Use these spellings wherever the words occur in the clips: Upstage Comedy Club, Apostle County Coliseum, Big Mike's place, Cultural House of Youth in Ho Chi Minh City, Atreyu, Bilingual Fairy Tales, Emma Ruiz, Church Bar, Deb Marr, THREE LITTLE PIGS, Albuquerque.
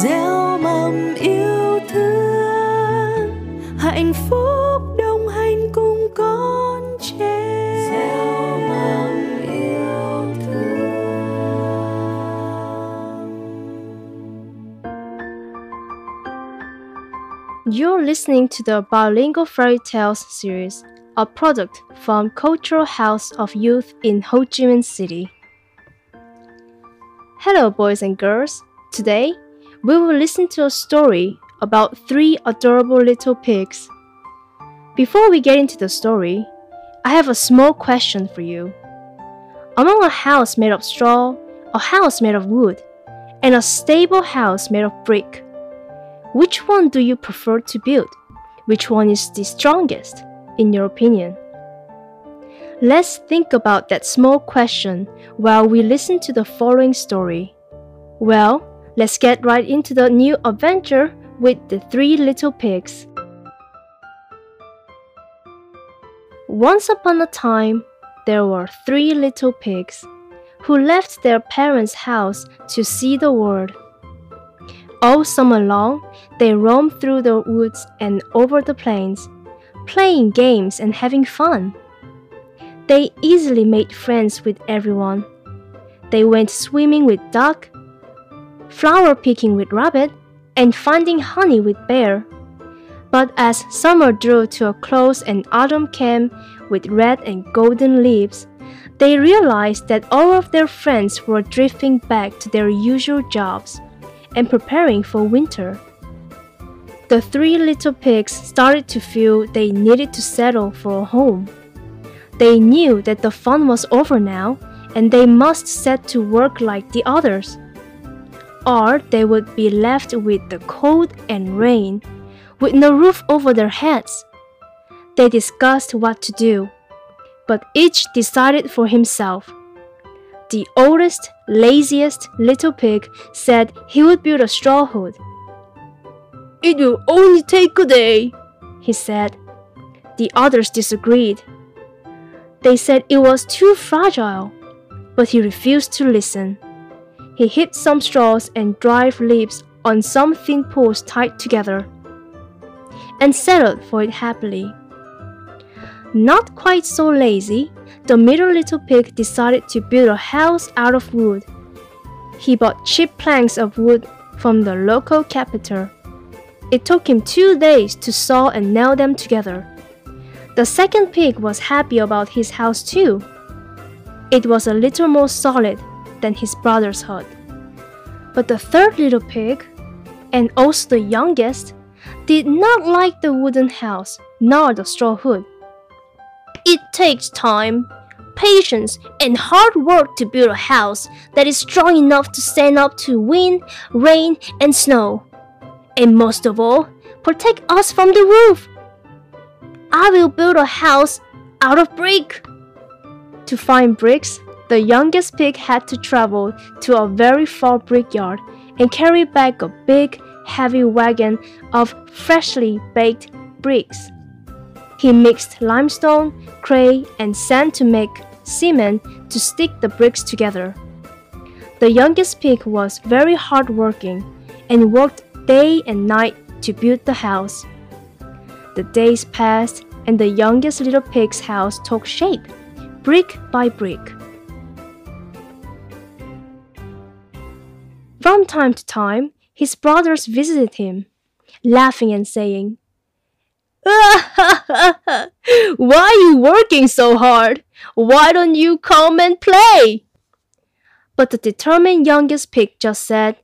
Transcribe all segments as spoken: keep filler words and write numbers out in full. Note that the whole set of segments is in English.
gieo mầm yêu thương, hạnh phúc đồng hành cùng con trẻ. Gieo mầm yêu thương. You're listening to the Bilingual Fairy Tales series, a product from Cultural House of Youth in Ho Chi Minh City. Hello boys and girls, today we will listen to a story about three adorable little pigs. Before we get into the story, I have a small question for you. Among a house made of straw, a house made of wood, and a stable house made of brick, which one do you prefer to build? Which one is the strongest, in your opinion? Let's think about that small question while we listen to the following story. Well, let's get right into the new adventure with the three little pigs. Once upon a time, there were three little pigs who left their parents' house to see the world. All summer long, they roamed through the woods and over the plains, playing games and having fun. They easily made friends with everyone. They went swimming with duck, flower picking with rabbit, and finding honey with bear. But as summer drew to a close and autumn came with red and golden leaves, they realized that all of their friends were drifting back to their usual jobs and preparing for winter. The three little pigs started to feel they needed to settle for a home. They knew that the fun was over now, and they must set to work like the others, or they would be left with the cold and rain, with no roof over their heads. They discussed what to do, but each decided for himself. The oldest, laziest little pig said he would build a straw hut. "It will only take a day," he said. The others disagreed. They said it was too fragile, but he refused to listen. He heaped some straws and dried leaves on some thin poles tied together, and settled for it happily. Not quite so lazy, the middle little pig decided to build a house out of wood. He bought cheap planks of wood from the local carpenter. It took him two days to saw and nail them together. The second pig was happy about his house too. It was a little more solid than his brother's hut. But the third little pig, and also the youngest, did not like the wooden house nor the straw hut. "It takes time, patience, and hard work to build a house that is strong enough to stand up to wind, rain, and snow. And most of all, protect us from the roof. I will build a house out of brick." To find bricks, the youngest pig had to travel to a very far brickyard and carry back a big, heavy wagon of freshly baked bricks. He mixed limestone, clay, and sand to make cement to stick the bricks together. The youngest pig was very hardworking and worked day and night to build the house. The days passed, and the youngest little pig's house took shape, brick by brick. From time to time, his brothers visited him, laughing and saying, "Why are you working so hard? Why don't you come and play?" But the determined youngest pig just said,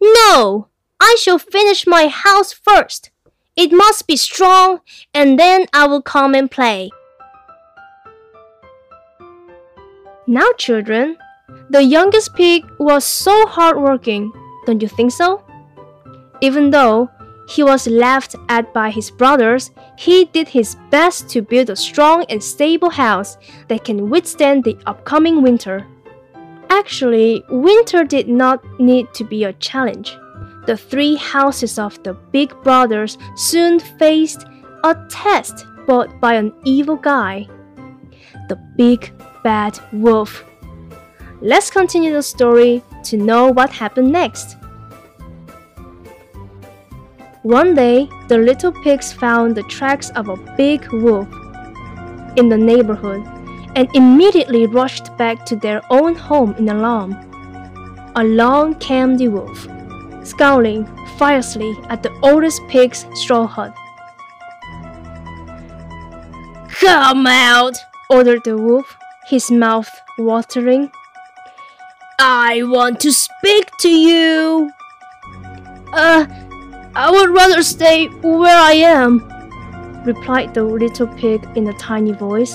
"No! I shall finish my house first. It must be strong, and then I will come and play." Now children, the youngest pig was so hardworking, don't you think so? Even though he was laughed at by his brothers, he did his best to build a strong and stable house that can withstand the upcoming winter. Actually, winter did not need to be a challenge. The three houses of the big brothers soon faced a test brought by an evil guy, the big bad wolf. Let's continue the story to know what happened next. One day, the little pigs found the tracks of a big wolf in the neighborhood and immediately rushed back to their own home in alarm. Along came the wolf, scowling fiercely at the oldest pig's straw hut. "Come out!" ordered the wolf, his mouth watering. "I want to speak to you." Uh, I would rather stay where I am," replied the little pig in a tiny voice.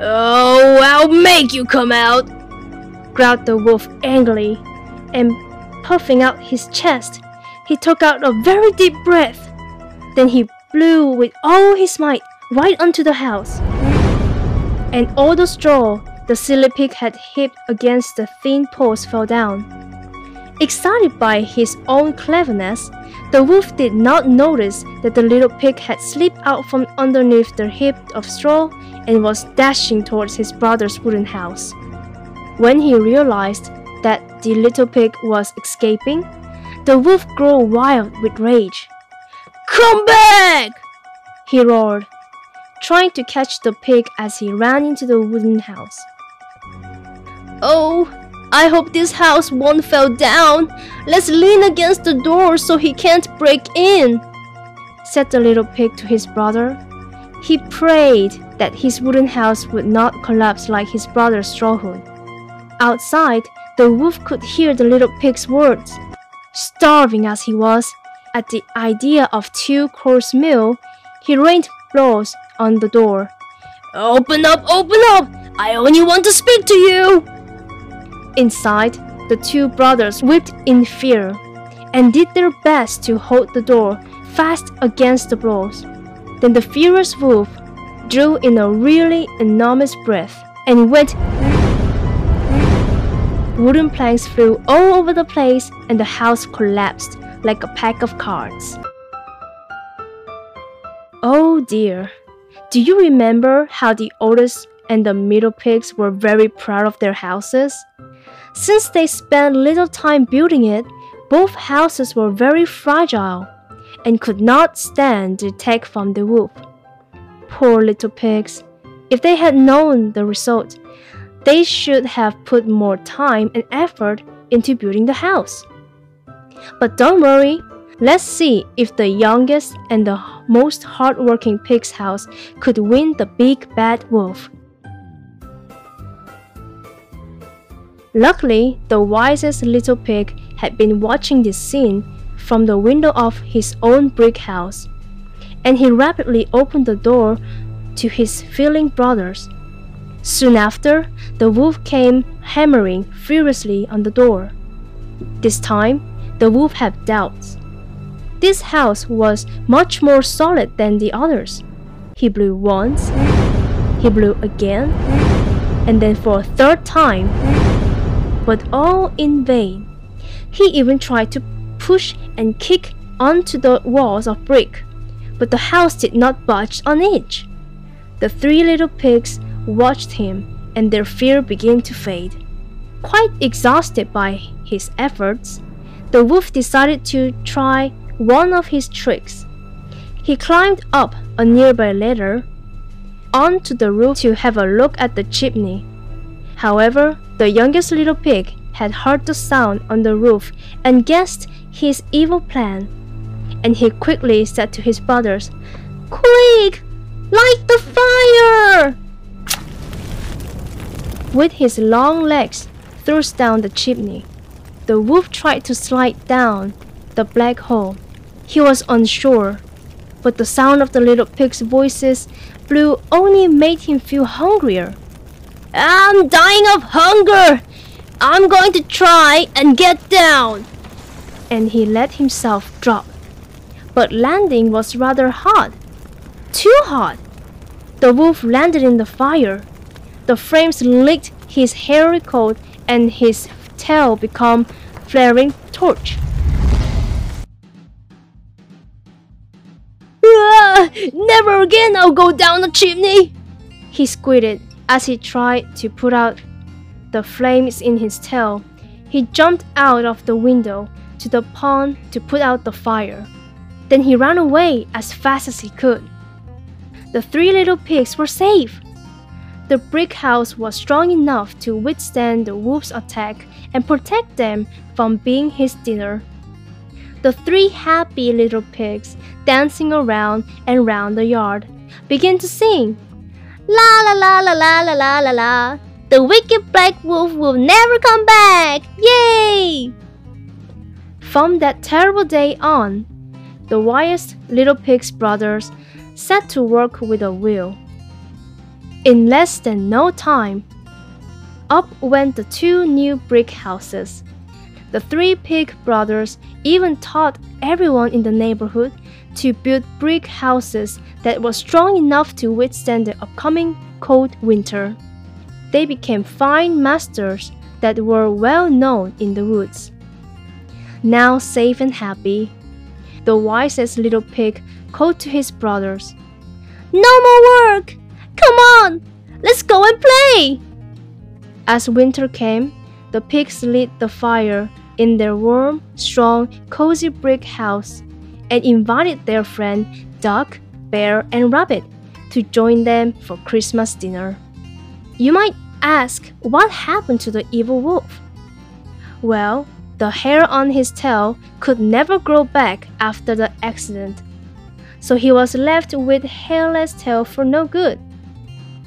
"Oh, I'll make you come out," growled the wolf angrily, and puffing out his chest, he took out a very deep breath. Then he blew with all his might right onto the house, and all the straw the silly pig had heaped against the thin post fell down. Excited by his own cleverness, the wolf did not notice that the little pig had slipped out from underneath the heap of straw and was dashing towards his brother's wooden house. When he realized that the little pig was escaping, the wolf grew wild with rage. "Come back!" he roared, trying to catch the pig as he ran into the wooden house. "Oh, I hope this house won't fall down. Let's lean against the door so he can't break in," said the little pig to his brother. He prayed that his wooden house would not collapse like his brother's straw hut. Outside, the wolf could hear the little pig's words. Starving as he was, at the idea of two course meal, he rained blows on the door. "Open up, open up! I only want to speak to you!" Inside, the two brothers wept in fear and did their best to hold the door fast against the blows. Then the furious wolf drew in a really enormous breath and went. Wooden planks flew all over the place and the house collapsed like a pack of cards. Oh dear! Do you remember how the oldest and the middle pigs were very proud of their houses? Since they spent little time building it, both houses were very fragile and could not stand the attack from the wolf. Poor little pigs! If they had known the result, they should have put more time and effort into building the house. But don't worry, let's see if the youngest and the most hardworking pig's house could win the big bad wolf. Luckily, the wisest little pig had been watching this scene from the window of his own brick house, and he rapidly opened the door to his failing brothers. Soon after, the wolf came hammering furiously on the door. This time, the wolf had doubts. This house was much more solid than the others. He blew once, he blew again, and then for a third time. But all in vain. He even tried to push and kick onto the walls of brick, but the house did not budge an inch. The three little pigs watched him, and their fear began to fade. Quite exhausted by his efforts, the wolf decided to try one of his tricks. He climbed up a nearby ladder onto the roof to have a look at the chimney. However, the youngest little pig had heard the sound on the roof and guessed his evil plan, and he quickly said to his brothers, "Quick! Light the fire!" With his long legs thrust down the chimney, the wolf tried to slide down the black hole. He was unsure, but the sound of the little pig's voices blew only made him feel hungrier. "I'm dying of hunger! I'm going to try and get down!" And he let himself drop. But landing was rather hot. Too hot! The wolf landed in the fire. The flames licked his hairy coat and his tail became a flaring torch. "Ah, never again I'll go down the chimney!" he squealed as he tried to put out the flames in his tail. He jumped out of the window to the pond to put out the fire. Then he ran away as fast as he could. The three little pigs were safe. The brick house was strong enough to withstand the wolf's attack and protect them from being his dinner. The three happy little pigs, dancing around and round the yard, began to sing. La la la la la la la la la. The wicked black wolf will never come back! Yay! From that terrible day on, the wise little pig's brothers set to work with a will. In less than no time, up went the two new brick houses. The three pig brothers even taught everyone in the neighborhood to build brick houses that were strong enough to withstand the upcoming cold winter. They became fine masters that were well known in the woods. Now safe and happy, the wisest little pig called to his brothers, "No more work! Come on! Let's go and play!" As winter came, the pigs lit the fire in their warm, strong, cozy brick house and invited their friend Duck, Bear, and Rabbit to join them for Christmas dinner. You might ask, what happened to the evil wolf? Well, the hair on his tail could never grow back after the accident, so he was left with hairless tail for no good.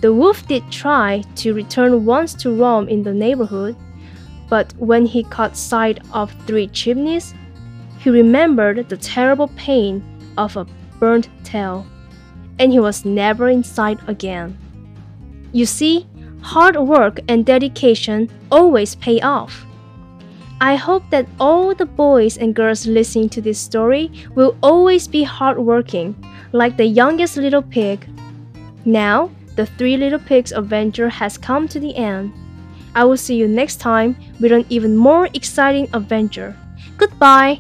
The wolf did try to return once to roam in the neighborhood, but when he caught sight of three chimneys, he remembered the terrible pain of a burnt tail, and he was never in sight again. You see, hard work and dedication always pay off. I hope that all the boys and girls listening to this story will always be hardworking, like the youngest little pig. Now, the Three Little Pigs adventure has come to the end. I will see you next time with an even more exciting adventure. Goodbye!